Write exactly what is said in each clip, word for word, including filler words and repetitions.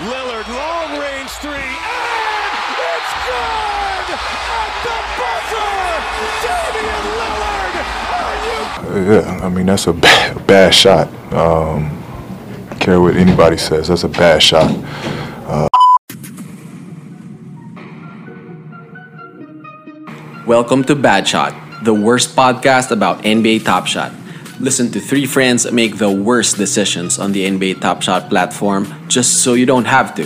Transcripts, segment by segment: Lillard, long range three, and it's good at the buzzer! Damian Lillard, are you? Yeah, I mean, that's a bad, bad shot. Um, I don't care what anybody says, that's a bad shot. Uh, Welcome to Bad Shot, the worst podcast about N B A Top Shot. Listen to three friends make the worst decisions on the N B A Top Shot platform just so you don't have to.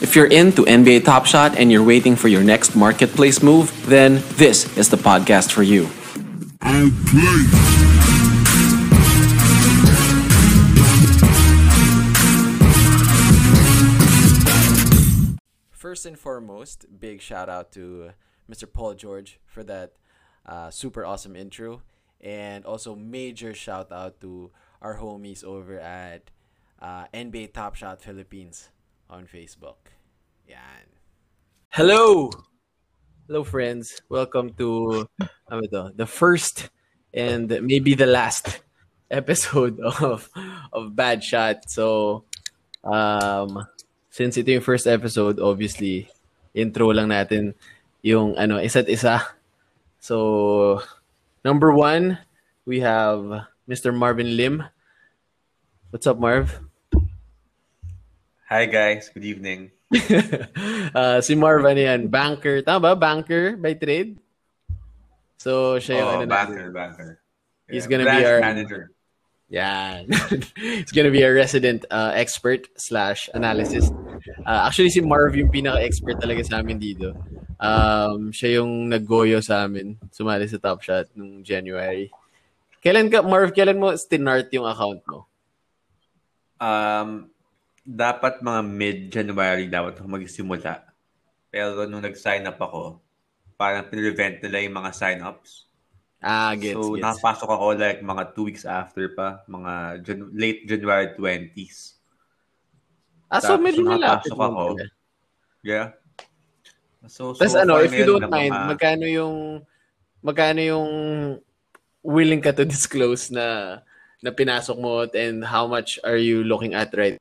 If you're into N B A Top Shot and you're waiting for your next marketplace move, then this is the podcast for you. I play. First and foremost, big shout out to Mister Paul George for that uh, super awesome intro. And also major shout out to our homies over at uh, N B A Top Shot Philippines on Facebook. Yan. Hello! Hello friends. Welcome to um, the first and maybe the last episode of, of Bad Shot. So, um, since ito yung first episode, obviously, intro lang natin yung ano, isa't isa. So, number one, we have Mister Marvin Lim. What's up, Marv? Hi, guys. Good evening. uh, si Marv, ano yan? Banker. Tama ba? Banker by trade? So, siya yung oh, ano banker, natin. banker. Yeah. He's gonna Branch be our... manager. Yeah. He's gonna be a resident uh, expert slash analyst. Uh, actually, si Marv yung pinaka-expert talaga sa amin dito. Um, siya yung naggoyo sa amin, sumali sa Top Shot nung January. Kailan ka, Marv, kailan mo stinart yung account mo? Um, dapat mga mid-January dapat magsimula. Pero nung nag-sign up ako, parang pinrevent nila yung mga sign-ups. Ah, gets, so, gets. Nakapasok ako like mga two weeks after pa, mga Jan- late January twentieth. Ah, so medyo nilapit mo ako. Ka. Yeah. So, so, Plus, ano, if you don't mind, mga... magkano yung magkano yung willing ka to disclose na na pinasok mo and how much are you looking at right?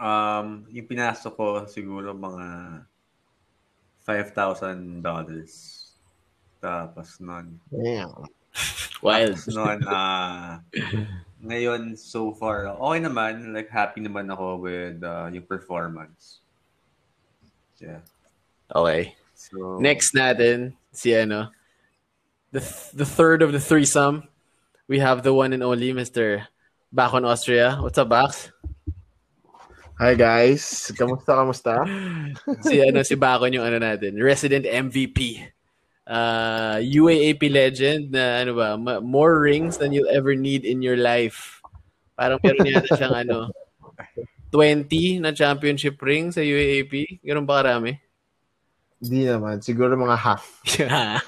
Um, yung pinasok ko siguro mga five thousand dollars. Tapos nun. Yeah. Wild. Tapos nun, uh, ngayon, so far, okay naman. Like, happy naman ako with uh, yung performance. Yeah. Okay. So, next natin, si ano, the th- the third of the threesome, we have the one and only Mister Bacon Austria. What's up, Bax? Hi, guys. Kamusta, kamusta? si ano, si Bacon yung ano natin, resident M V P. Uh, U A A P legend na ano ba, ma- more rings than you'll ever need in your life. Parang meron yata siyang ano, twenty na championship ring sa U A A P? Ganun ba karami? Hindi naman. Siguro mga half. Yeah.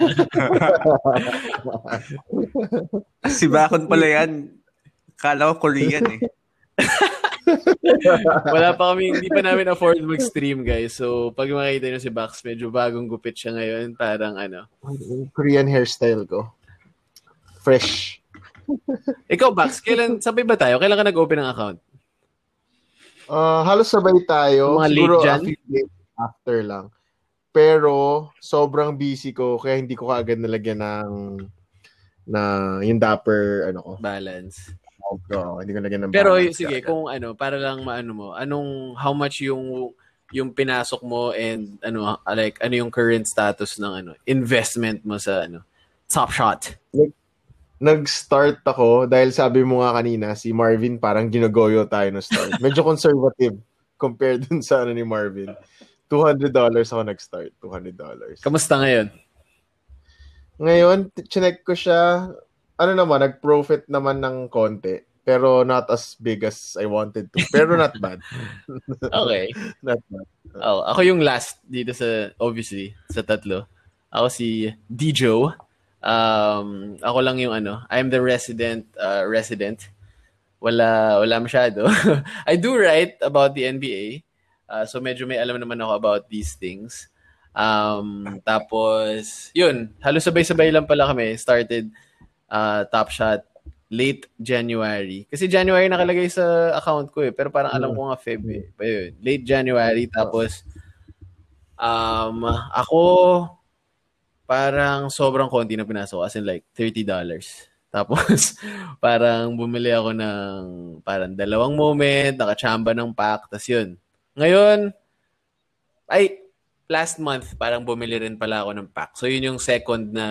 Si Bacon pala yan. Kala ko Korean eh. Wala pa kami. Hindi pa namin afford mag-stream, guys. So, pag makikita nyo si Bax, medyo bagong gupit siya ngayon. Parang ano. Korean hairstyle ko. Fresh. Ikaw, Bax, kailan, sabay ba tayo? Kailan ka nag-open ng account? Uh, halos sabay tayo. Mga siguro a few days after lang. Pero sobrang busy ko kaya hindi ko kaagad nalagyan ng na yung Dapper ano ko. Balance. Oh, hindi ko nalagyan ng balance. Pero sige, agad. Kung ano, para lang maano mo, anong how much yung yung pinasok mo and ano like ano yung current status ng ano investment mo sa ano Top Shot? Like, nag-start ako dahil sabi mo nga kanina si Marvin parang ginagoyo tayo no start. Medyo conservative compared dun sa ano ni Marvin. two hundred dollars ako nag-start. two hundred dollars. Kamusta ngayon? Ngayon, chinek ko siya. Ano naman, nag-profit naman ng konti. Pero not as big as I wanted to. Pero not bad. Okay. Not bad. Oh, ako yung last dito sa, obviously, sa tatlo. Ako si Dijo. Um, ako lang yung ano, I'm the resident uh, resident. Wala wala masyado. I do write about the N B A. Uh, so medyo may alam naman ako about these things. Um, tapos, yun, halos sabay-sabay lang pala kami. Started uh, Top Shot late January. Kasi January nakalagay sa account ko eh, pero parang alam ko nga Feb eh. Ayun, late January, tapos um, ako parang sobrang konti na pinasok, as in like thirty dollars. Tapos parang bumili ako ng parang dalawang moment, nakachamba ng pack, tas yun. Ngayon, ay, last month parang bumili rin pala ako ng pack. So yun yung second na...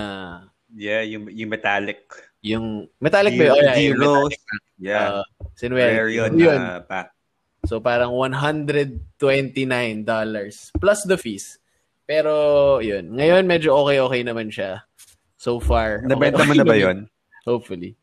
Yeah, yung, yung metallic. Yung metallic ba? Yung rose. Yeah. Sinwere yun na pack. So parang one hundred twenty-nine dollars plus the fees. Pero yun, ngayon medyo okay-okay naman siya. So far. Nabenta okay, mo na ba yun? Hopefully.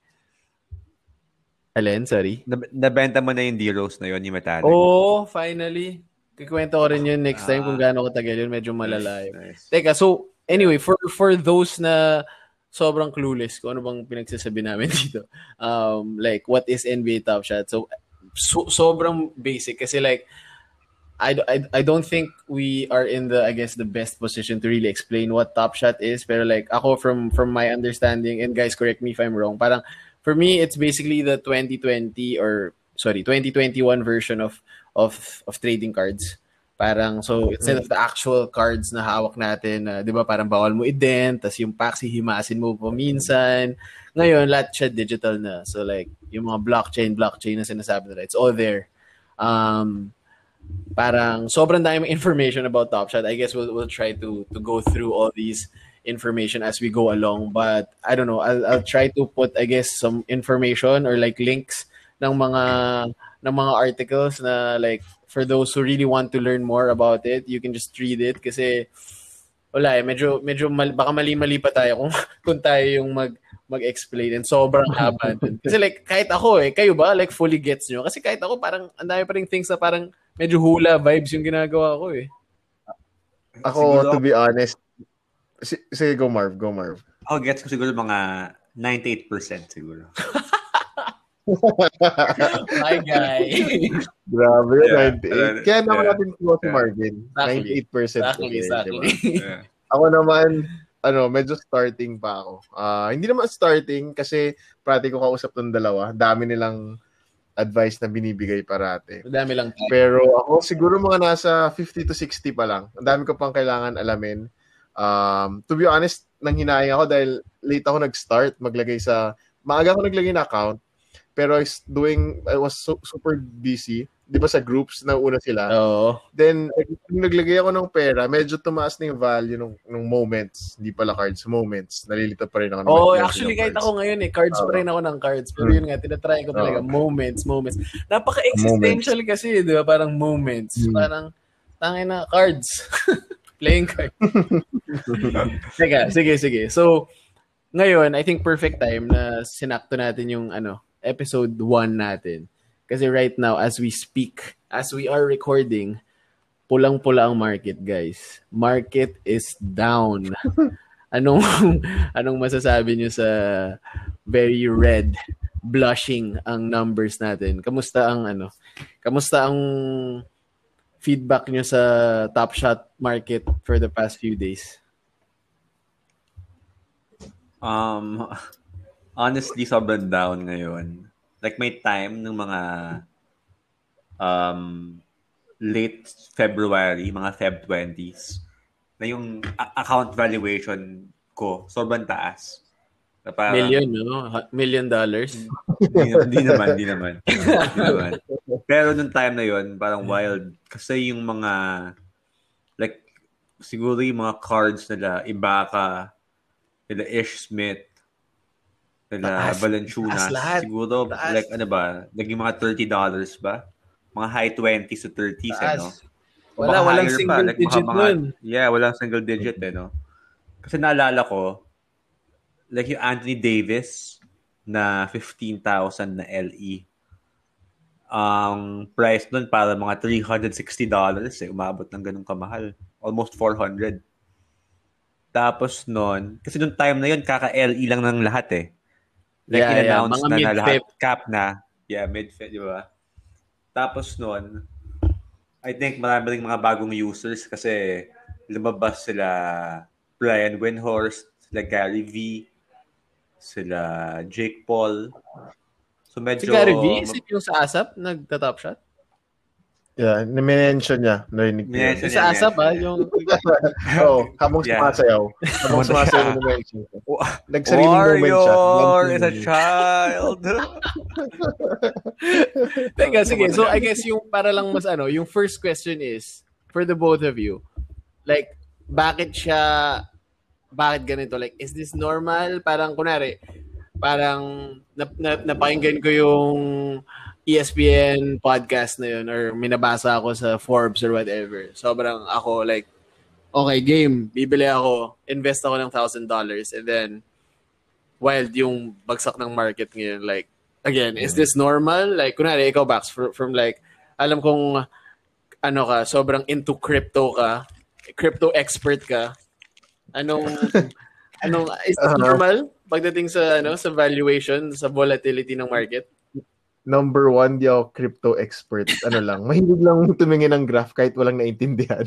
Alin? Sorry? Nabenta mo na yung D-Rose na yun, yung metallic. Oo, oh, finally. Kikwento ko rin yun next time kung gaano katagal yun. Medyo malalayo. Nice, nice. Teka, so anyway, for for those na... sobrang clueless kung ano bang pinagsasabi namin dito. Um, like, what is N B A Top Shot? So, so sobrang basic. Kasi like, I, I, I don't think we are in the, I guess, the best position to really explain what Top Shot is. Pero like, ako from, from my understanding, and guys, correct me if I'm wrong, parang, for me, it's basically the twenty twenty or, sorry, twenty twenty-one version of, of, of trading cards. Parang, so, instead of the actual cards na hawak natin, uh, di ba, parang bawal mo i-dent, tas yung packs hihimasin mo paminsan. Ngayon, lahat siya digital na. So, like, yung mga blockchain, blockchain na sinasabi nila, it's all there. Um, parang, sobrang dami information about Top Shot. I guess we'll, we'll try to, to go through all these information as we go along. But, I don't know, I'll, I'll try to put, I guess, some information or, like, links ng mga, ng mga articles na, like, for those who really want to learn more about it, you can just read it kasi wala eh, medyo, medyo mal, baka mali-mali pa tayo kung, kung tayo yung mag, mag-explain and sobrang haba. Kasi like, kahit ako eh, kayo ba? Like, fully gets nyo? Kasi kahit ako, parang, ang dami pa rin things na parang medyo hula vibes yung ginagawa ko eh. Ako, siguro, to be honest, s- sige, go Marv, go Marv. Ako gets ko siguro mga ninety-eight percent siguro. My guy. Grabe, yeah, ninety-eight. Kaya naman yeah, natin kuha si Marvin. Exactly. ninety-eight percent. Exactly, exactly. Diba? Yeah. Ako naman, ano, medyo starting pa ako. Uh, hindi naman starting kasi parati ko kausap ng dalawa. Dami nilang advice na binibigay parati. Dami lang. Pero ako siguro mga nasa fifty to sixty pa lang. Ang dami ko pang kailangan alamin. Um, to be honest, nanghinayang ako dahil late ako nag-start maglagay sa... Maaga ako naglagay na account. Pero I was doing, I was so, super busy. Di ba sa groups na una sila? Oo. Then, naglagay ako ng pera, medyo tumaas na yung value ng, ng moments. Hindi pala cards, moments. Nalilito pa rin ako. Oo, oh, actually, kahit cards. Ako ngayon eh, cards uh, pa rin ako ng cards. Pero yun nga, tinatry ko talaga, uh, moments, moments. Napaka-existential moments. Kasi, di ba? Parang moments. Mm. Parang, tangay na, cards. Playing cards. Teka, sige, sige. So, ngayon, I think perfect time na sinakto natin yung ano, episode one natin. Kasi right now, as we speak, as we are recording, pulang-pula ang market, guys. Market is down. Anong anong masasabi nyo sa very red, blushing ang numbers natin? Kamusta ang ano? Kamusta ang feedback nyo sa Top Shot market for the past few days? Um... Honestly, sobrang down ngayon. Like, may time ng mga um, late February, mga Feb twenties, na yung account valuation ko, sobrang taas. Na parang, million, no? Million dollars? Hindi naman, hindi naman. Di naman. Pero nung time na yun, parang wild. Kasi yung mga, like, siguro yung mga cards nila, Ibaka, nila Ish Smith, nila Valanciunas, siguro taas. Like ano ba, naging mga thirty dollars ba? Mga high twenties to thirties eh, no? O wala, walang single pa, digit like, nun. Mga, yeah, walang single digit eh, no? Kasi naalala ko, like yung Anthony Davis na fifteen thousand na L E. Ang um, price nun para mga three hundred sixty dollars eh, umabot ng ganun kamahal. Almost four hundred. Tapos nun, kasi nung time na yun, kaka-L E lang ng lahat eh. Like, yeah, in-announce yeah, na mid-feb. Na lahat. Cap na. Yeah, mid-feb, di ba? Tapos noon, I think marami rin mga bagong users kasi lumabas sila Brian Windhorst, like Gary V, sila Jake Paul. So medyo... Si Gary V, isip yung sa ASAP, nagta-top shot? Yeah, ni-mention niya. Narinig niya. Yung sa ASAP, ha? Yung... Oo, habang sumasayaw. Habang sumasayaw yung mention. Nagsariling moment siya. Warrior is a child. Teka, sige. So I guess yung para lang mas ano, yung first question is, for the both of you, like, bakit siya... Bakit ganito? Like, is this normal? Parang, kunwari, parang nap- nap- napakinggan ko yung E S P N podcast na yun or minabasa ako sa Forbes or whatever. Sobrang ako, like, okay, game, bibili ako, invest ako ng one thousand dollars and then, wild yung bagsak ng market ngayon. Like, again, is this normal? Like, kunwari, ikaw, Bax, from, from like, alam kong, ano ka, sobrang into crypto ka, crypto expert ka, anong anong is uh, normal pagdating sa ano sa valuation, sa volatility ng market? Number one, di ako crypto expert. Ano lang, mahilig lang tumingin ng graph kahit walang naintindihan.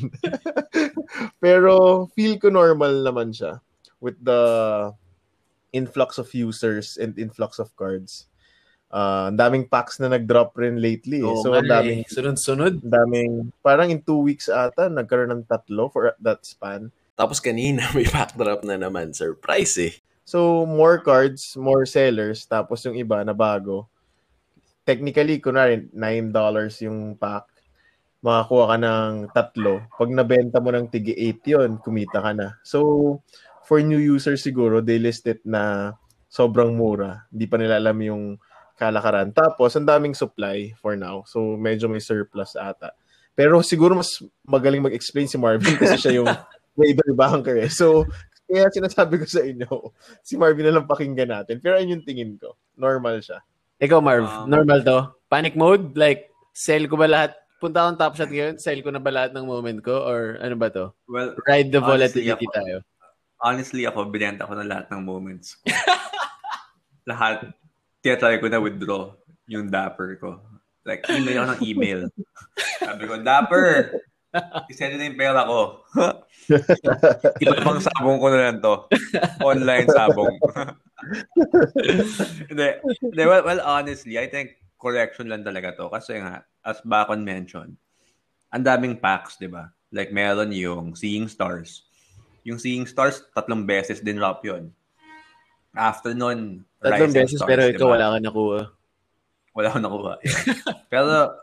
Pero feel ko normal naman siya with the influx of users and influx of cards. Uh, ang daming packs na nag-drop rin lately. Oh, so, ang daming sunod-sunod. Daming parang in two weeks ata nagkaroon ng tatlo for that span. Tapos kanina may backdrop na naman. Surprise eh. So, more cards, more sellers. Tapos yung iba na bago. Technically, kunwari, nine dollars yung pack. Makakuha ka ng tatlo. Pag nabenta mo ng tigi eight yun, kumita ka na. So, for new users siguro, they list it na sobrang mura. Hindi pa nila alam yung kalakaran. Tapos, ang daming supply for now. So, medyo may surplus ata. Pero siguro mas magaling mag-explain si Marvin kasi siya yung... labor banker eh. So, kaya sinasabi ko sa inyo, si Marvin na lang pakinggan natin. Pero ayun yung tingin ko. Normal siya. Ikaw, Marv, um, normal to? Panic mode? Like, sell ko ba lahat? Punta akong top shot ngayon, sell ko na ba lahat ng moment ko? Or ano ba to? Well, ride the volatility honestly, ako, tayo. Honestly, ako, binenta ko na lahat ng moments ko. Lahat. Tiyatry ko na withdraw yung Dapper ko. Like, email ako ng email. Sabi ko, Dapper! Isend na yung pera ko. Iba pang sabong ko na lang to. Online sabong. Hindi. well, well, honestly, I think correction lang talaga to. Kasi nga, as Bacon mentioned, ang daming packs, di ba? Like, meron yung Seeing Stars. Yung Seeing Stars, tatlong beses din drop yun. After nun, tatlong beses, stars, pero ikaw diba? Wala ka nakuha. Wala ka nakuha. Yeah. Pero,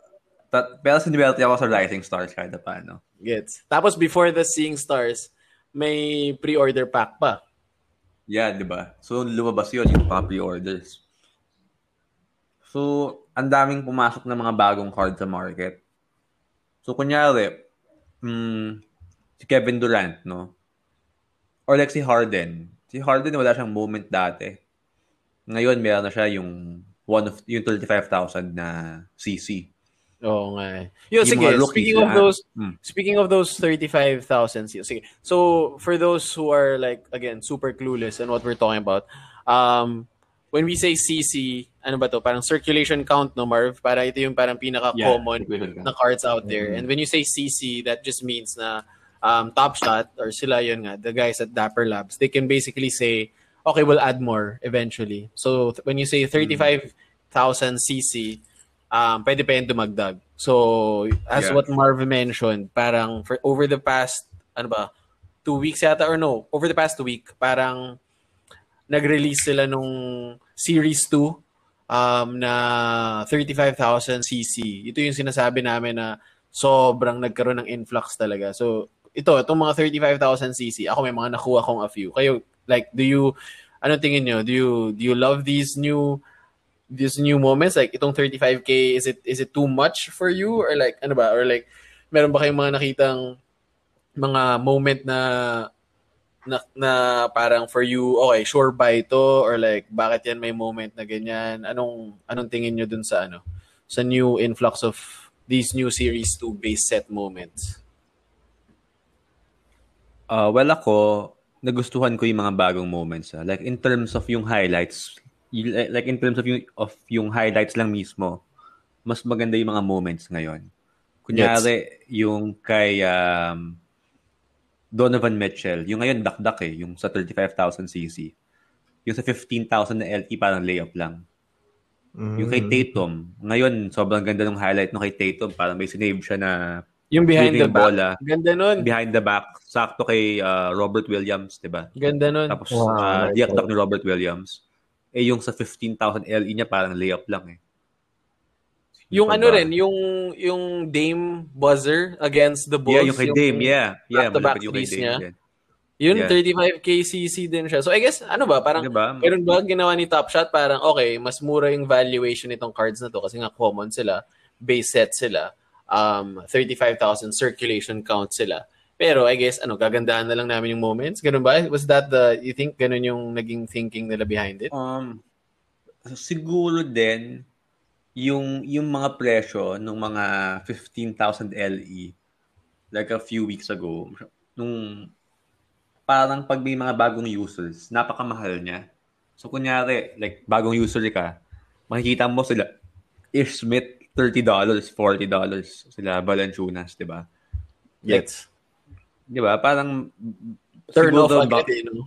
But pero siniwerte ako sa Rising Stars kahit pa, no? Gets. Tapos before the Seeing Stars, may pre-order pack pa. Yeah, di ba? So, lumabas yun yung mga pre-orders. So, ang daming pumasok ng mga bagong card sa market. So, kunyari, hmm, si Kevin Durant, no? Or like si Harden. Si Harden, wala siyang moment dati. Ngayon, meron na siya yung, one of, yung thirty-five thousand na C C. Oo nga. Yo, sige, speaking of those hmm. speaking of those thirty-five thousand, sige. So for those who are like again super clueless on what we're talking about, um when we say C C, ano ba to? Parang circulation count, no, Marv? Para ito yung parang pinaka common yeah, na cards out there. Mm-hmm. And when you say C C, that just means na um Top Shot or sila yun nga, the guys at Dapper Labs, they can basically say, okay, we'll add more eventually. So th- when you say thirty-five thousand mm-hmm. C C, Um, pwede pa yung dumagdag. So, as yeah. what Marv mentioned, parang for over the past, ano ba, two weeks yata or no, over the past week, parang nag-release sila nung Series two um, na thirty-five thousand C C. Ito yung sinasabi namin na sobrang nagkaroon ng influx talaga. So, ito, itong mga thirty-five thousand C C, ako may mga nakuha kong a few. Kayo, like, do you, ano tingin nyo? Do you, do you love these new these new moments, like itong thirty-five K, is it is it too much for you? Or like, ano ba? Or like, meron ba kayong mga nakitang mga moment na, na, na parang for you, okay, sure ba ito? Or like, bakit yan may moment na ganyan? Anong, anong tingin nyo dun sa ano? Sa new influx of these new Series two base set moments? Uh, well, ako, nagustuhan ko yung mga bagong moments. Ha? Like, in terms of yung highlights, like in terms of yung, of yung highlights lang mismo, mas maganda yung mga moments ngayon. Kunyari, yes. yung kay um, Donovan Mitchell, yung ngayon dakdak eh, yung sa thirty-five thousand C C. Yung sa fifteen thousand na L T parang layup lang. Mm. Yung kay Tatum, ngayon sobrang ganda ng highlight no kay Tatum, parang may sinave siya na yung behind the back. Bola. Ganda nun. Behind the back. Sakto kay uh, Robert Williams, diba? Ganda nun. Tapos wow, uh, nice diaktak ni Robert Williams. Eh yung sa fifteen thousand L E niya parang layup lang eh. Yung so, ano ba? Rin, yung yung Dame buzzer against the Bulls. Yeah, yung kay yung Dame, yeah. Yeah, back-to-back piece niya. Yan. Yun, yeah. thirty-five K C C din siya. So I guess, ano ba, parang, diba? Meron ba ginawa ni Top Shot? Parang, okay, mas mura yung valuation nitong cards na to kasi nga common sila, base set sila, um, thirty-five thousand circulation count sila. Pero I guess, ano, gagandaan na lang namin yung moments? Ganun ba? Was that the, you think, ganun yung naging thinking nila behind it? Um, siguro din, yung, yung mga presyo ng mga fifteen thousand L E, like a few weeks ago, nung, parang pag may mga bagong users, napakamahal niya. So, kunyari, like, bagong user ka, makikita mo sila, Ish Smith, thirty dollars, forty dollars, sila, Valanciunas, di ba? Like, yes. Di ba? Parang, turn off agad eh, no?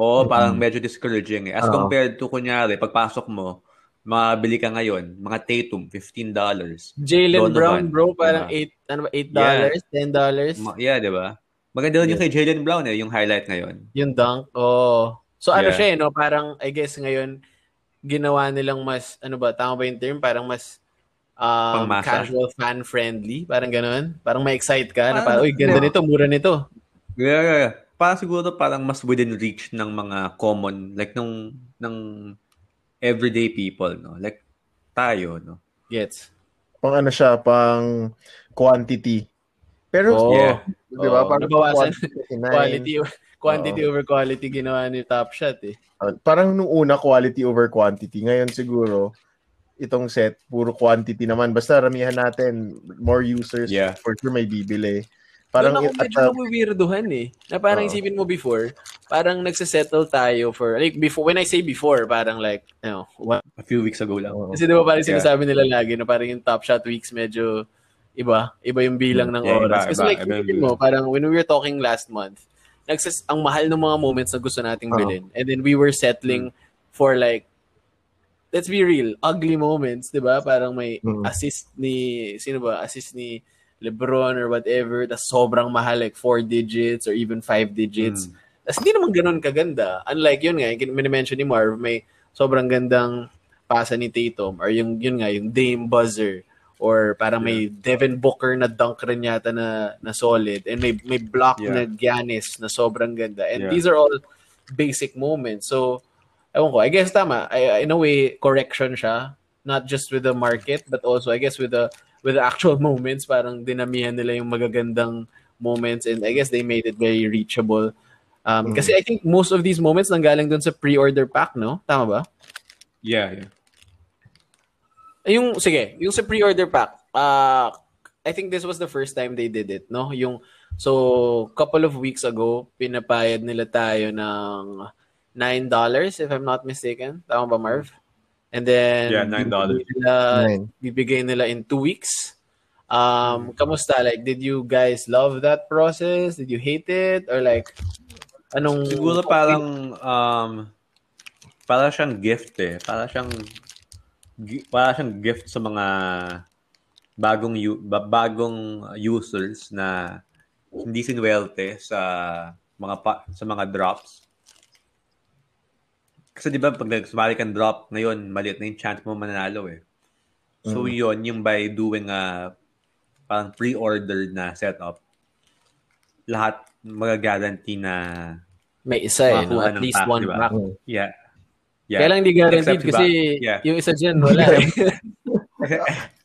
Oo, parang medyo discouraging eh. As uh-huh. compared to, kunyari, pagpasok mo, mabili ka ngayon, mga Tatum, fifteen dollars. Jalen Brown, bro, parang diba? eight, ano ba, eight dollars, yeah. ten dollars. Yeah, di ba? Maganda rin yung kay Jaylen Brown eh, yung highlight ngayon. Yung dunk, oh. So ano yeah. siya eh, no? Parang I guess ngayon, ginawa nilang mas, ano ba, tama ba yung term? Parang mas um, casual, fan-friendly, parang gano'n. Parang ma-excite ka na parang, uy, ganda yeah. nito, mura nito. Yeah, yeah, yeah. Parang siguro parang mas within reach ng mga common, like nung, ng everyday people, no? Like tayo, no? Gets. Pang ano siya, pang quantity. Pero, oh, yeah. di ba? Oh, parang nabawasan. Quality, quantity oh. over quality ginawa ni Top Shot eh. Parang nung una, quality over quantity. Ngayon siguro, itong set, puro quantity naman. Basta ramihan natin, more users, yeah. for sure may bibili. Parang doon ako medyo nabuwirduhan eh. Na parang oh. isipin mo before, parang nagsasettle tayo for, like, before, when I say before, parang like, you know, one, a few weeks ago lang. Kasi diba parang yeah. sinasabi nila lagi, no? Parang yung Top Shot weeks medyo, iba, iba yung bilang ng yeah, oras. Iba, kasi iba, like, iba, mo, parang when we were talking last month, nagsas- ang mahal ng mga moments na gusto nating bilhin. Uh-huh. And then we were settling for like, let's be real, ugly moments, di ba? Parang may uh-huh. assist ni, sino ba? Assist ni LeBron or whatever, tas sobrang mahal, like four digits or even five digits. Uh-huh. Tas hindi naman ganun kaganda. Unlike yun nga, yung minimension ni Marv, may sobrang gandang pasa ni Tatum or yung, yun nga, yung Dame buzzer. Or parang may yeah. Devin Booker na dunk rin yata na, na solid. And may, may block yeah. na Giannis na sobrang ganda. And yeah. these are all basic moments. So, ewan ko, I guess tama. I, in a way, correction siya. Not just with the market, but also I guess with the with the actual moments. Parang dinamihan nila yung magagandang moments. And I guess they made it very reachable. Um, mm. Kasi I think most of these moments nanggaling dun sa pre-order pack, no? Tama ba? Yeah, yeah. Yung, sige, yung sa pre-order pack, uh, I think this was the first time they did it, no? Yung, so, couple of weeks ago, pinapayad nila tayo ng nine dollars, if I'm not mistaken. Tama ba, Marv? And then, yeah, nine dollars. Bibigay nila, bibigay nila in two weeks. Um, kamusta? Like, did you guys love that process? Did you hate it? Or like, anong... Siguro parang, um, para siyang gift eh. Para siyang... para siyang gift sa mga bagong bagong users na hindi sinuwerte sa mga pa, sa mga drops. Kasi di ba pag nagsumali kang drop ngayon, maliit na yung chance mo mananalo eh. So mm-hmm. yon yung by doing a parang pre-ordered na setup, lahat magagarantee na may isa eh, no? At least pack, one diba? Pack. Yeah. Yeah. Kaya lang hindi guaranteed except kasi yeah. yung isa dyan wala.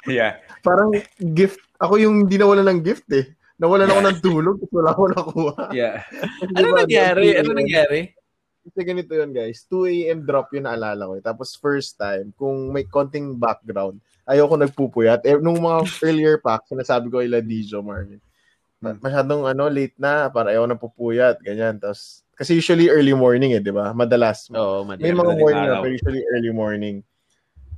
yeah. Parang gift. Ako yung hindi nawala ng gift eh. Nawala yeah. ako ng tulog kasi wala ako nakuha. Yeah. ano diba, nangyari? Ano nangyari? Kasi ganito yun guys. two a.m. drop yun naalala ko eh. Tapos first time, kung may konting background, ayoko nagpupuyat. Eh, nung mga earlier pack, sinasabi ko ila Dijo, Marvin. Masyadong ano, late na, para ayaw na pupuyat. Ganyan. Tapos, kasi usually early morning eh, di ba? Madalas. Oo, madalas. May mga morning na, pero usually early morning.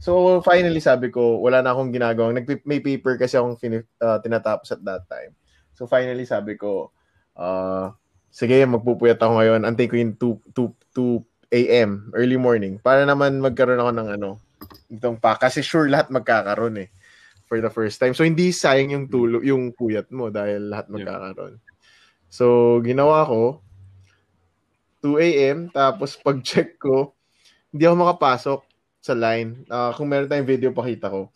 So, finally, sabi ko, wala na akong ginagawa. Nag- may paper kasi akong fin- uh, tinatapos at that time. So, finally, sabi ko, uh, sige, magpupuyat ako ngayon. Antay ko yung two, two, two eight a.m. early morning para naman magkaroon ako ng ano itong pack kasi sure lahat magkakaroon eh for the first time. So hindi sayang yung tulog, yung puyat mo dahil lahat magkakaroon. Yeah. So ginawa ko two a.m. tapos pag-check ko hindi ako makapasok sa line. Uh, kung meron tayong video pakita ko.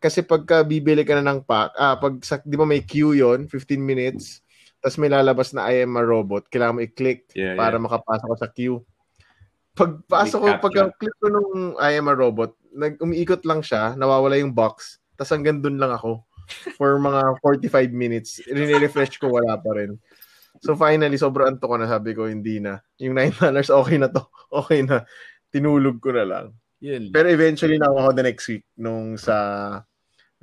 Kasi pagka bibili ka na ng pack, ah, pag, di ba may queue yon fifteen minutes, tapos may lalabas na I am a robot, kailangan mo i-click yeah, para yeah. makapasok ko sa queue. Pagpasok ko, pagka-click ko nung I am a robot, nag, umiikot lang siya, nawawala yung box, tapos hanggang dun lang ako for mga forty-five minutes. Rinirefresh ko, wala pa rin. So finally, sobrang antok ko na, sabi ko, hindi na. Yung nine dollars, okay na to, okay na. Tinulog ko na lang. Yun. Pero eventually, nakuha ko the next week nung sa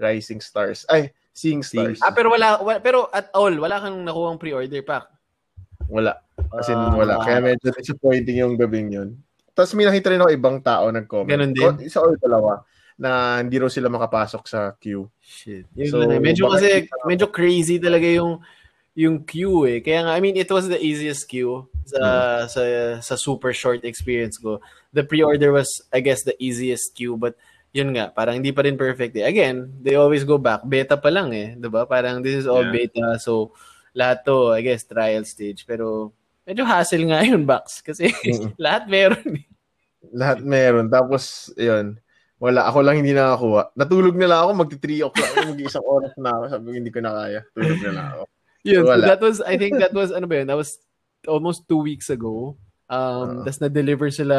Rising Stars. Ay, Seeing Stars. Ah, pero wala, wala pero at all, wala kang nakuhang pre-order pack? Wala. Kasi uh, wala. Kaya medyo disappointing yung gabing yun. Tapos may nakita rin ako ibang tao nag-comment. Ganun din? O, isa o dalawa na hindi raw sila makapasok sa queue. Shit. So, medyo kasi, medyo crazy talaga yung yung queue eh. Kaya nga, I mean, it was the easiest queue sa, mm. sa, sa super short experience ko. The pre-order was, I guess, the easiest queue, but yun nga, parang hindi pa rin perfect eh. Again, they always go back. Beta pa lang eh. Diba? Parang this is all yeah. beta, so lahat to, I guess, trial stage. Pero medyo hassle nga yun, Bax. Kasi mm. lahat meron eh. Lahat meron. Tapos, yun. Wala, ako lang hindi nakakuha. Natulog na lang ako, magti-three o'clock. Mag-iisang oras na ako. Sabi ko, hindi ko na kaya. Tulog na lang ako. Yeah, so that was, I think that was, ano ba yun? That was almost two weeks ago. Um, uh, Tapos na-deliver sila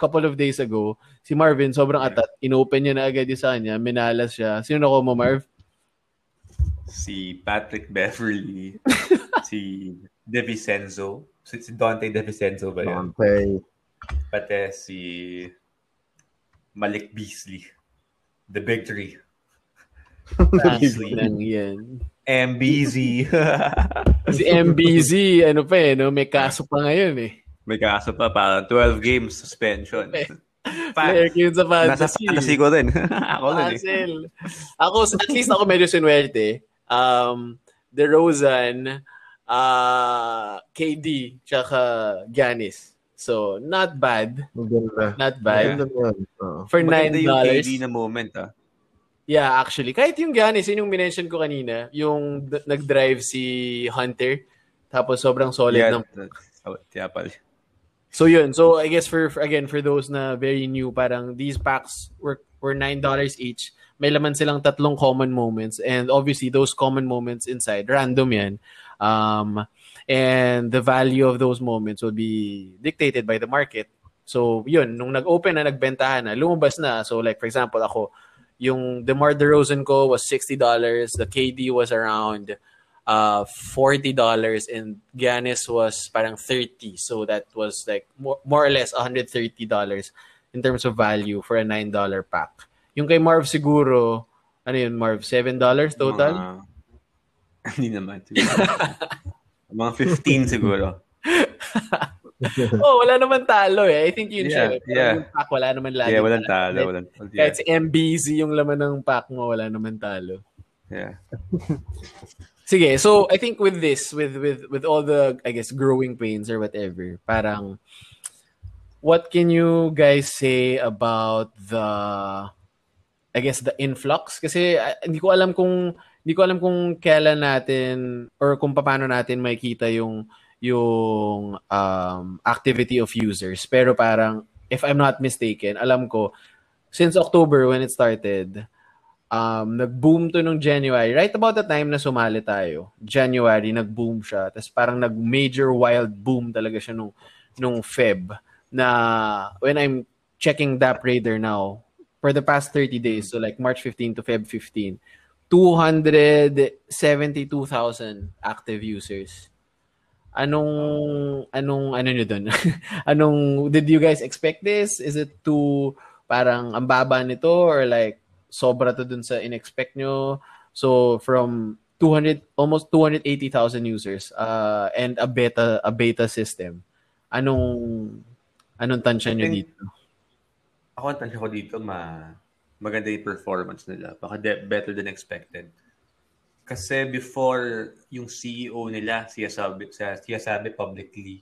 couple of days ago. Si Marvin, sobrang atat. Inopen niya na agad yung sa kanya. Minalas siya. Sino na ko mo, Marv? Si Patrick Beverly. Si De Vicenzo. Si Dante De Vicenzo ba yun? Dante. Pati si Malik Beasley. The Big Three. Beasley. Yan. M B Z. Si M B Z, ano pa eh, no? May kaso pa ngayon eh. May kaso pa, parang twelve games suspension. Player game sa fantasy. Nasa fantasy ko rin. Ako rin eh. Ako, at least ako medyo sinuwerte. Um, DeRozan, uh, K D, tsaka Giannis. So, not bad. Not bad. For nine dollars. Maganda yung K D na moment ah. Yeah, actually. Kahit yung Giannis, yun yung minention ko kanina, yung d- nag-drive si Hunter, tapos sobrang solid yeah, ng... Yeah, pal. So yun. So I guess for, for, again, for those na very new, parang these packs were, were nine dollars each. May laman silang tatlong common moments. And obviously, those common moments inside, random yan. Um, and the value of those moments will be dictated by the market. So yun, nung nag-open na, nagbentahan na, lumabas na. So like, for example, ako, yung DeMar DeRozan ko was sixty dollars, the K D was around uh, forty dollars, and Giannis was parang thirty dollars. So that was like more, more or less one hundred thirty dollars in terms of value for a nine dollars pack. Yung kay Marv siguro, ano yun Marv, seven dollars total? Hindi naman. Mga fifteen siguro. Oh, wala naman talo eh. I think yun yeah, siya. Yeah. Yung pack, wala naman lagi. Yeah, walang talo. Walang, yeah. Kahit si M B Z yung laman ng pack mo, wala naman talo. Yeah. Sige, so I think with this, with, with, with all the, I guess, growing pains or whatever, parang, what can you guys say about the, I guess, the influx? Kasi uh, hindi ko alam kung, hindi ko alam kung kailan natin or kung paano natin makikita yung yung um, activity of users. Pero parang, if I'm not mistaken, alam ko, since October when it started, um, nag-boom to nung January. Right about the time na sumali tayo, January, nag-boom siya. Tapos parang nag-major wild boom talaga siya nung, nung Feb. Na when I'm checking Dap Radar now, for the past thirty days, so like March fifteenth to Feb fifteenth, two hundred seventy-two thousand active users. Anong, anong, ano nyo dun? Anong, did you guys expect this? Is it too, parang, ang baba nito? Or like, sobra to dun sa in-expect nyo? So, from two hundred, almost two hundred eighty thousand users uh, and a beta, a beta system. Anong, anong tansya nyo dito? Ako, ang tansya ko dito, ma, maganda yung performance nila. Baka de- better than expected. Kasi before yung C E O nila siya sabi, siya sabi publicly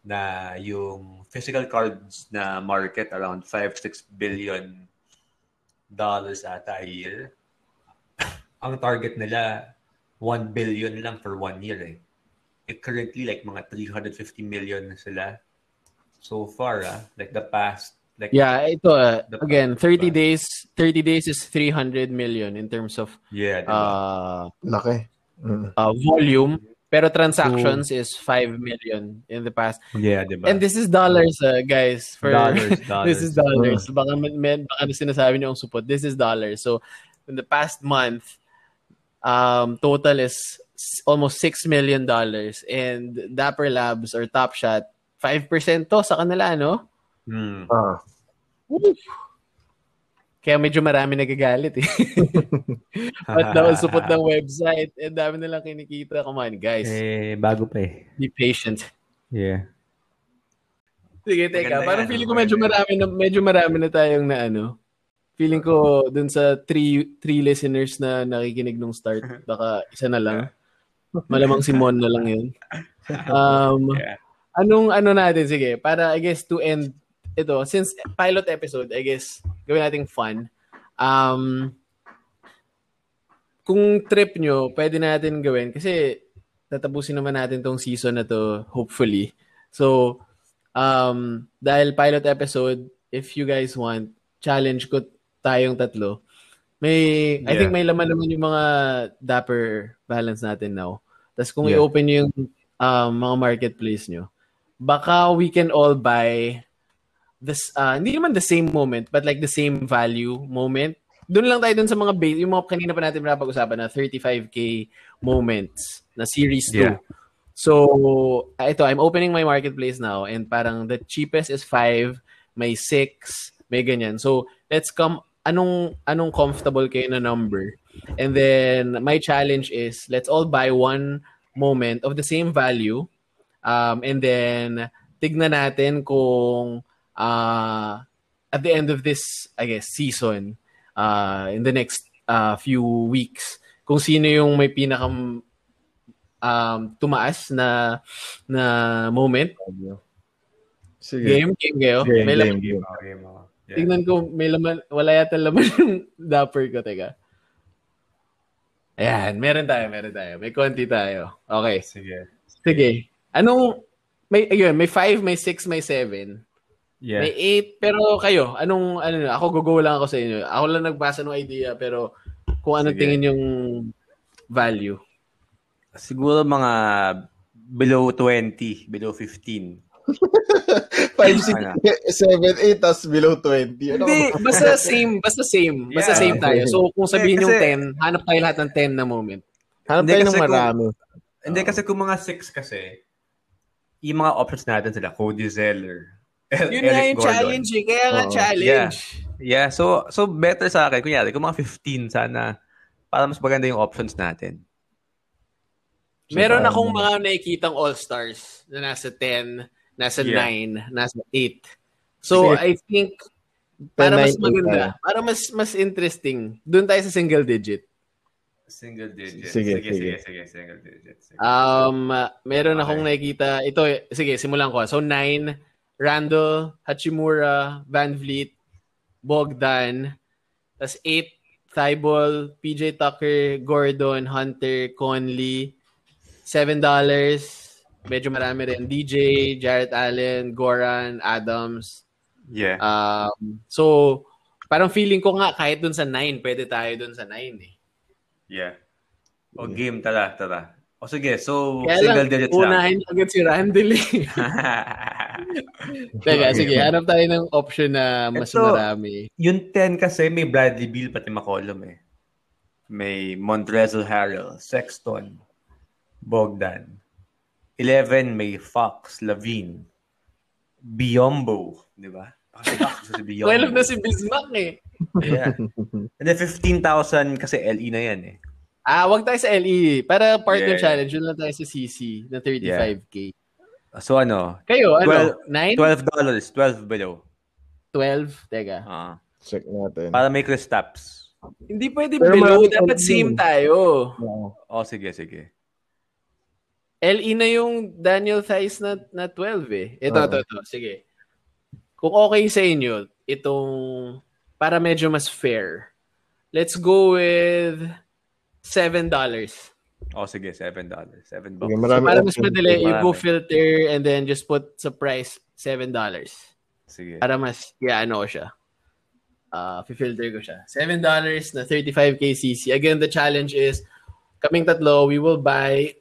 na yung physical cards na market around five to six billion dollars ata a year. Ang target nila one billion lang for one year eh. eh currently like mga three hundred fifty million na sila so far ah, like the past like yeah ito uh, again thirty past. days thirty days is three hundred million in terms of yeah uh laki mm. uh, volume pero transactions so, is five million in the past yeah diba? And this is dollars uh, guys for dollars, dollars. This is dollars uh. baka men baka sinasabi niyo ang supot this is dollars so in the past month Um, total is almost six million dollars and Dapper Labs or Top Shot five percent to sa kanila, no? Mm. Ah. Kaya medyo marami nagagalit eh. But daw support ng website and dami nilang kinikita. Come on, guys. Eh, bago pa eh. Be patient. Yeah. Sige, teka. Parang feeling ko medyo marami na, medyo marami na tayong na ano. Feeling ko dun sa three three listeners na nakikinig nung start, baka isa na lang. Malamang si Mon na lang yun. Um, yeah. Anong ano natin? Sige, para I guess to end ito, since pilot episode, I guess gawin nating fun. Um, kung trip nyo, pwede natin gawin kasi tatapusin naman natin tong season na to, hopefully. So, um, dahil pilot episode, if you guys want, challenge ko tayong tatlo. May, yeah. I think may laman naman yung mga Dapper balance natin now. Tapos kung yeah. i-open nyo yung um, mga marketplace nyo, baka we can all buy this, uh, hindi naman the same moment, but like the same value moment. Doon lang tayo dun sa mga base, yung mga kanina pa natin napag-usapan na thirty-five K moments na series two. Yeah. So, ito, I'm opening my marketplace now and parang the cheapest is five, may six, may ganyan. So, let's come, anong anong comfortable kayo na number? And then, my challenge is, let's all buy one moment of the same value. Um, and then, tignan natin kung uh, at the end of this, I guess, season, uh, in the next uh, few weeks, kung sino yung may pinakam um, tumaas na, na moment. Sige. Game, game kayo. Game, may game, game, game. Yeah. Tingnan ko, may laman, wala yata laman yung Dapper ko. Teka. Ayan, meron tayo, meron tayo. May konti tayo. Okay. Sige. Sige. Anong, may, ayun, may five, may six, may seven. Yeah. May eight, pero kayo, anong, ano, ako gugo lang ako sa inyo. Ako lang nagbasa ng idea, pero kung anong sige. Tingin yung value. Siguro mga below twenty, below fifteen. five, six, seven, eight tas below twenty. Hindi, basta same, basta same, basta yeah. same tayo. So kung sabihin yung ten, hanap tayo lahat ng ten na moment. Hanap tayo ng marami. Hindi kasi kung mga six kasi, yung mga options natin sila, Cody Zeller, El- yun Eric na yung Gordon. Challenge eh, kaya nga oh, challenge. Yeah. yeah, so so better sa akin, kunyari, kung mga fifteen sana, para mas maganda yung options natin. So, meron um, akong mga nakikitang all-stars na nasa ten, nasa yeah. nine, nasa eight. So, I think, para mas maganda, para mas mas interesting, doon tayo sa single digit. Single digit. Sige, sige, sige, sige, sige single digit. Sige. Um, meron okay. akong nakikita, ito, sige, simulan ko. So, nine, Randall, Hachimura, Van Vliet, Bogdan, tas eight, Thibault, P J Tucker, Gordon, Hunter, Conley, seven dollars, medyo marami rin. D J, Jarrett Allen, Goran, Adams. Yeah. Um, so, parang feeling ko nga kahit dun sa nine, pwede tayo dun sa nine eh. Yeah. O game, tala, tala. O sige, so kaya single lang, digits unahin lang. Unahin agad si Randall eh. Teka, okay. sige, hanap tayo ng option na mas ito, marami. Yung ten kasi may Bradley Beal pati McCollum eh. May Montrezl Harrell, Sexton, Bogdan. eleven may Fox, Lavine, Biyombo, di ba? Kasi Fox si Biyombo. twelve na si Bismack eh. Yeah. And then fifteen thousand kasi L E na yan eh. Ah, wag tayo sa L E. Para partner yeah. challenge, yun lang tayo sa C C na thirty-five K. Yeah. So ano? Kayo, ano? twelve dollars, twelve below. twelve? Teka. Uh, Check natin. Para may Kristaps. Hindi pwede pero below. Dapat same tayo. Yeah. Oh, sige, sige. L E na yung Daniel Theis na, na twelve eh. Ito, ito, ito. Sige. Kung okay sa inyo, itong para medyo mas fair. Let's go with seven dollars. Oh, sige, seven dollars. seven dollars. Okay, so, para mas madali, you go filter and then just put sa price seven dollars. Sige. Para mas, yeah, ano siya. Uh, filter ko siya. seven dollars na thirty-five K C C. Again, the challenge is, kaming tatlo, we will buy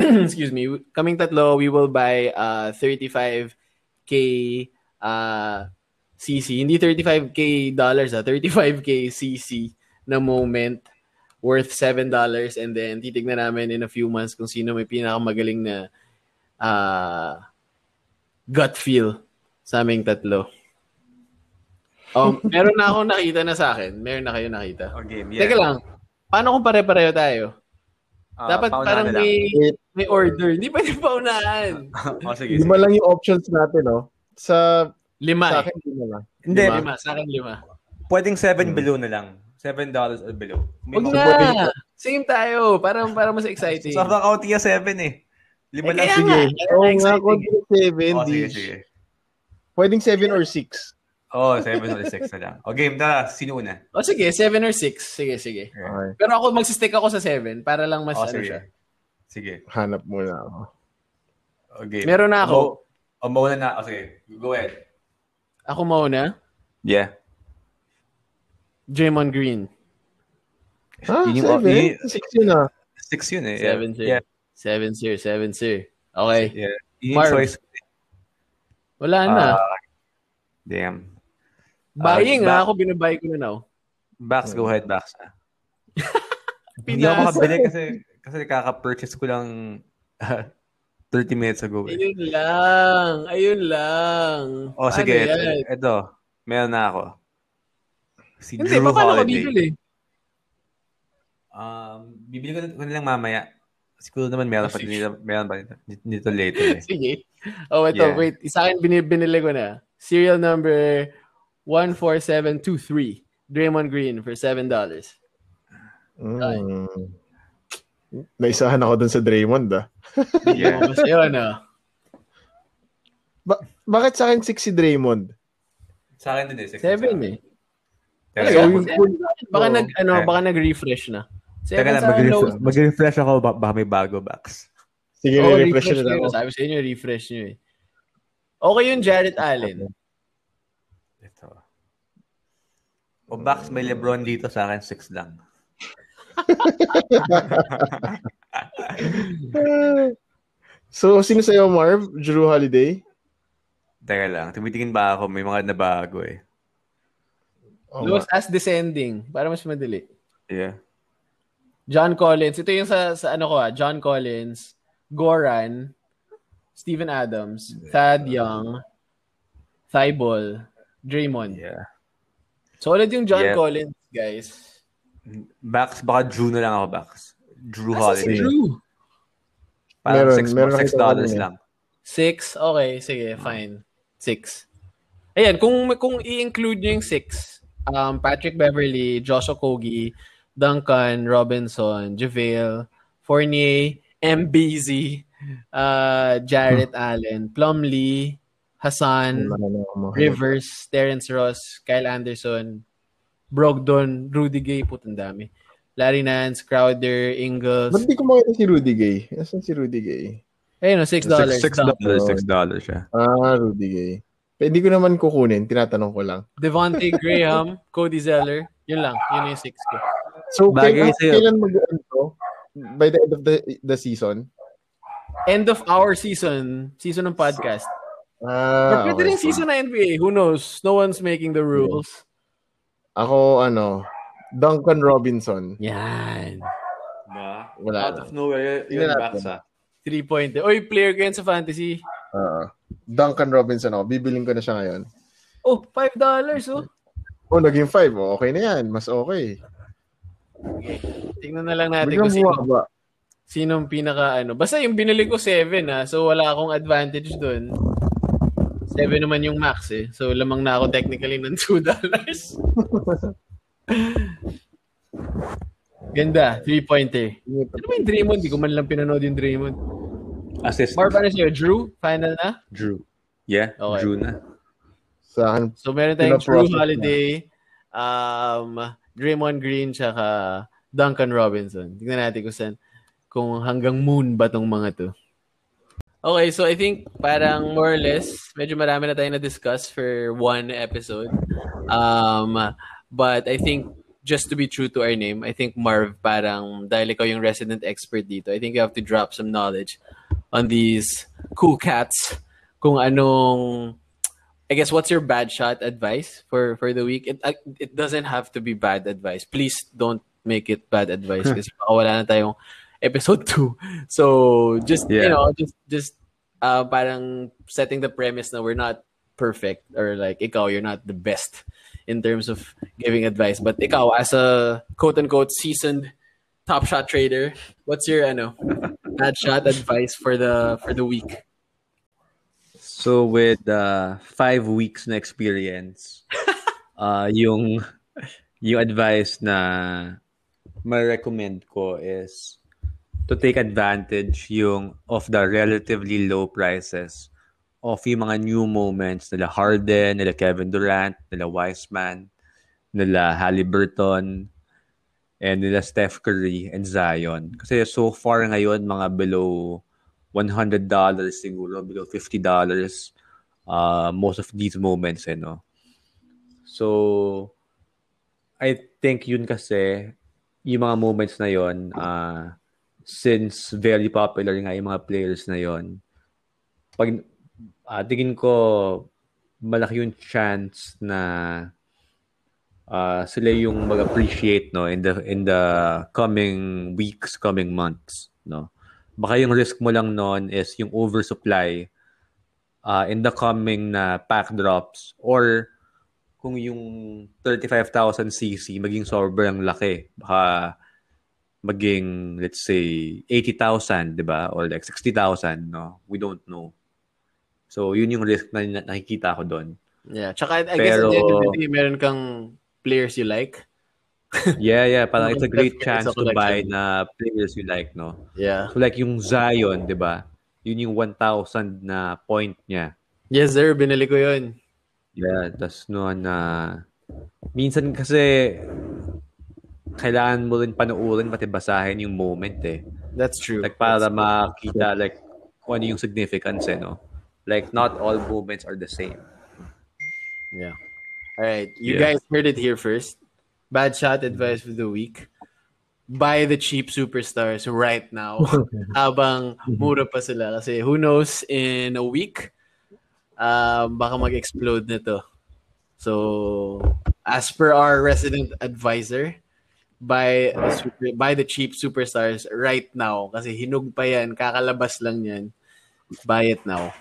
excuse me, kaming tatlo, we will buy uh, thirty-five K uh, C C. Hindi thirty-five K dollars, ah, thirty-five K C C na moment worth seven dollars. And then, titignan namin in a few months kung sino may pinakamagaling na uh, gut feel sa aming tatlo. Um, meron na akong nakita na sa akin. Meron na kayo nakita. Okay, yeah. Teka lang, paano kung pare-pareho tayo? Uh, Dapat parang may, may order. Hindi pwede paunahan. Oh, sige, lima sige. Lang yung options natin, no? Sa lima. Sa akin, lima lang. Hindi. Lima. lima. Sa akin, lima. Pwedeng seven below na lang. seven dollars or below. Huwag na. Same tayo. Parang, parang mas exciting. Sa account niya, seven eh. Lima eh, lang. Sige. Oo oh, nga, kung seven. Oh, sige, sige. Pwedeng seven yeah. Or six. Oh, seven or six na lang. O game, tara, sino una? O oh, sige, seven or six. Sige, sige. Okay. Pero ako, magsistick ako sa seven para lang mas oh, ano sige. Siya. Sige. Hanap muna ako. Okay. Meron na ako. O, o mauna na. O sige, go ahead. Ako mauna? Yeah. Draymond Green. Ah, seven? six yun ah. six yun eh. seven, sir. seven, sir. seven, sir. Okay. Yeah. Marv. Wala na. Uh, damn. Buying uh, ha, ako binabuy ko na now. Bax, go ahead, Bax. Hindi ako makabili kasi kasi kaka-purchase ko lang uh, thirty minutes ago. Eh. Ayun lang. Ayun lang. O oh, sige, ito, ito. Meron na ako. Si Jrue Holiday. Hindi, baka ako bibili. Um, bibili ko na lang mamaya. Siguro naman meron pa dito. Meron pa dito later. Eh. Sige. Oh, ito. Yeah. Wait. Isa akin binibili ko na. Serial number one four seven two three. Draymond Green for seven dollars. Mm. Naisahan ako dun sa Draymond, ah. Yeah. Mas yun, ah. Ba- bakit sa akin six si Draymond? Sa akin din, eh. six seven, eh. Ay, so, yung, baka, nag, ano, eh. baka nag-refresh na. Teka lang, mag-refresh, mag-refresh ako. Baka may bago, Bax. Sige, oh, refresh na ako. Sabi sa inyo, refresh nyo, eh. Okay yung Jarrett Allen. Ito. O Bax, may LeBron dito sa akin, six lang. So, sino sa'yo, Marv? Jrue Holiday? Teka lang. Tumitingin ba ako? May mga nabago eh. Oh, Los as descending. Para mas madali. Yeah. John Collins. Ito yung sa, sa ano ko ah. John Collins. Goran. Steven Adams, Thad Young, Thibault, Draymond. Yeah. Solid yung John yeah. Collins, guys. Bax, baka Jrue na lang ako, Bax. Jrue Holiday. Si Jrue. Parang meron, six, meron six dollars lang. Six? Okay, sige, fine. Six. Ayan, kung, kung i-include nyo yung six, um, Patrick Beverly, Josh Okogie, Duncan Robinson, JaVale, Fournier, M B Z, Uh, Jarrett hmm. Allen, Plumlee, Hassan, Rivers, Terrence Ross, Kyle Anderson, Brogdon, Rudy Gay, putang dami. Larry Nance, Crowder, Ingles. Ba't di ko makita si Rudy Gay? Asan si Rudy Gay? Eh, no, six dollars. six dollars, six dollars siya. Ah, Rudy Gay. Pwede ko naman kukunin, tinatanong ko lang. Devontae Graham, Cody Zeller, yun lang, yun yung six ko. So, kailan, kailan mag-end to? By the end of the, the season? End of our season. Season ng podcast. Ah, pero pwede rin season na N B A. Who knows? No one's making the rules. Ako, ano, Duncan Robinson. Yan. Ba? Wala out na. Of nowhere. Yun back sa. Three-point. Oy, player ko yan sa fantasy. Uh, Duncan Robinson ako. Bibiling ko na siya ngayon. Oh, five dollars oh. Oh, naging five. Oh, okay na yan. Mas okay. Okay. Tingnan na lang natin kung sino. Ba? Sinong pinaka ano? Basta yung binili ko seven ha. So wala akong advantage doon. seven naman yung max eh. So lamang na ako technically ng two dollars. Ganda, three pointer. Ano ba yung Draymond? Di ko man lang pinanood yung Draymond. Assist. Or paano siya? Jrue? Final na? Jrue. Yeah, okay. Jrue na. Saan? So, meron tayong Jrue Holiday, um, Draymond Green, tsaka Duncan Robinson. Tignan natin kung saan, kung hanggang moon ba tong mga to. Okay, so I think parang more or less, medyo marami na tayong na-discuss for one episode. Um, but I think, just to be true to our name, I think Marv, parang dahil ikaw yung resident expert dito, I think you have to drop some knowledge on these cool cats. Kung anong, I guess, what's your bad shot advice for, for the week? It it doesn't have to be bad advice. Please don't make it bad advice kasi wala na tayong episode two. So just, yeah. you know, just, just uh, parang setting the premise na we're not perfect or like ikaw, you're not the best in terms of giving advice. But ikaw, as a quote-unquote seasoned top shot trader, what's your ano, bad shot advice for the for the week? So with uh, five weeks na experience, uh, yung, yung advice na ma-recommend ko is to take advantage yung of the relatively low prices of yung mga new moments nila Harden, nila Kevin Durant, nila Wiseman, nila Halliburton, and nila Steph Curry and Zion. Kasi so far ngayon, mga below one hundred dollars siguro, below fifty dollars uh, most of these moments. Eh, no? So, I think yun kasi, yung mga moments na yun, uh, since very popular nga yung mga players na yon, pag uh, tingin ko malaki yung chance na uh, sila yung mag-appreciate no in the in the coming weeks, coming months, no. Baka yung risk mo lang noon is yung oversupply uh, in the coming na pack drops, or kung yung thirty-five thousand cc maging sobrang laki, baka maging, let's say, eighty thousand, di ba? Or like sixty thousand, no? We don't know. So, yun yung risk na nakikita ko doon. Yeah. Tsaka, I Pero, guess, at the end of the day, meron kang players you like. yeah, yeah. Parang it's a great chance to buy na players you like, no? Yeah. So, like yung Zion, di ba? Yun yung one thousand na point niya. Yes, sir. Binili ko yun. Yeah. Tapos noon na... Uh, minsan kasi... kailangan mo rin panuurin pati basahin yung moment eh. That's true. Like para That's makita true. like kung ano yung significance eh, no? Like not all moments are the same. Yeah. All right. You yeah. guys heard it here first. Bad shot advice for the week. Buy the cheap superstars right now habang mura pa sila kasi who knows in a week uh, baka mag-explode nito. So as per our resident advisor, By, super, by the cheap superstars right now. Kasi hinug pa yan. Kakalabas lang yan. Buy it now.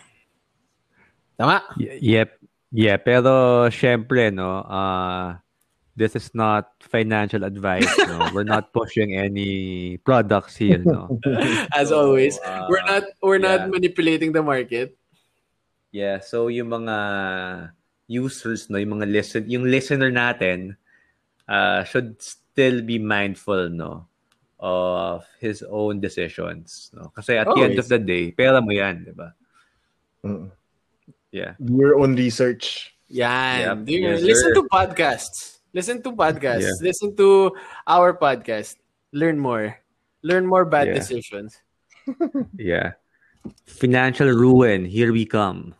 Tama? Yep. Yeah, pero syempre, no, uh, this is not financial advice. No? We're not pushing any products here. No? As so, always, uh, we're not we're yeah. not manipulating the market. Yeah, so yung mga users, no, yung mga listen, yung listener natin uh, should still be mindful no of his own decisions no kasi at Always. the end of the day pera mo yan, di ba? Mm. Yeah, do your own research yan. Yep. do your, yes, listen sir. to podcasts listen to podcasts yeah. Listen to our podcast, learn more learn more bad yeah. decisions. Yeah, financial ruin, here we come.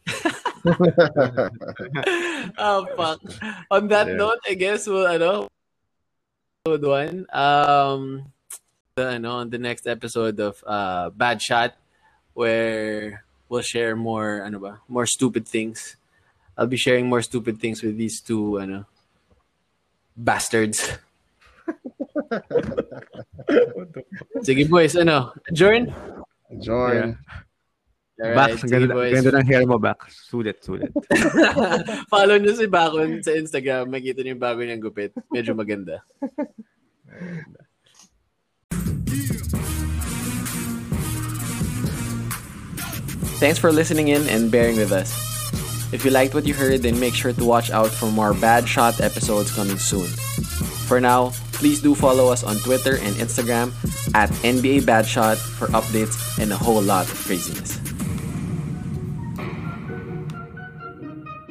Oh fuck. On that yeah. note, I guess we'll ano Good one. Um, the, you know, on the next episode of uh, Bad Shot, where we'll share more, ano ba, more stupid things. I'll be sharing more stupid things with these two, ano, bastards. Sige boys, ano, adjourn? Adjourn. Yeah. Right, Bax, ang ganda, ganda ng hair mo, Bax. Sulit, sulit. Follow nyo si Bakon sa Instagram. Makita nyo yung bago niyang gupit. Medyo maganda. Thanks for listening in and bearing with us. If you liked what you heard, then make sure to watch out for more Bad Shot episodes coming soon. For now, Please do follow us on Twitter and Instagram at N B A Bad Shot for updates and a whole lot of craziness.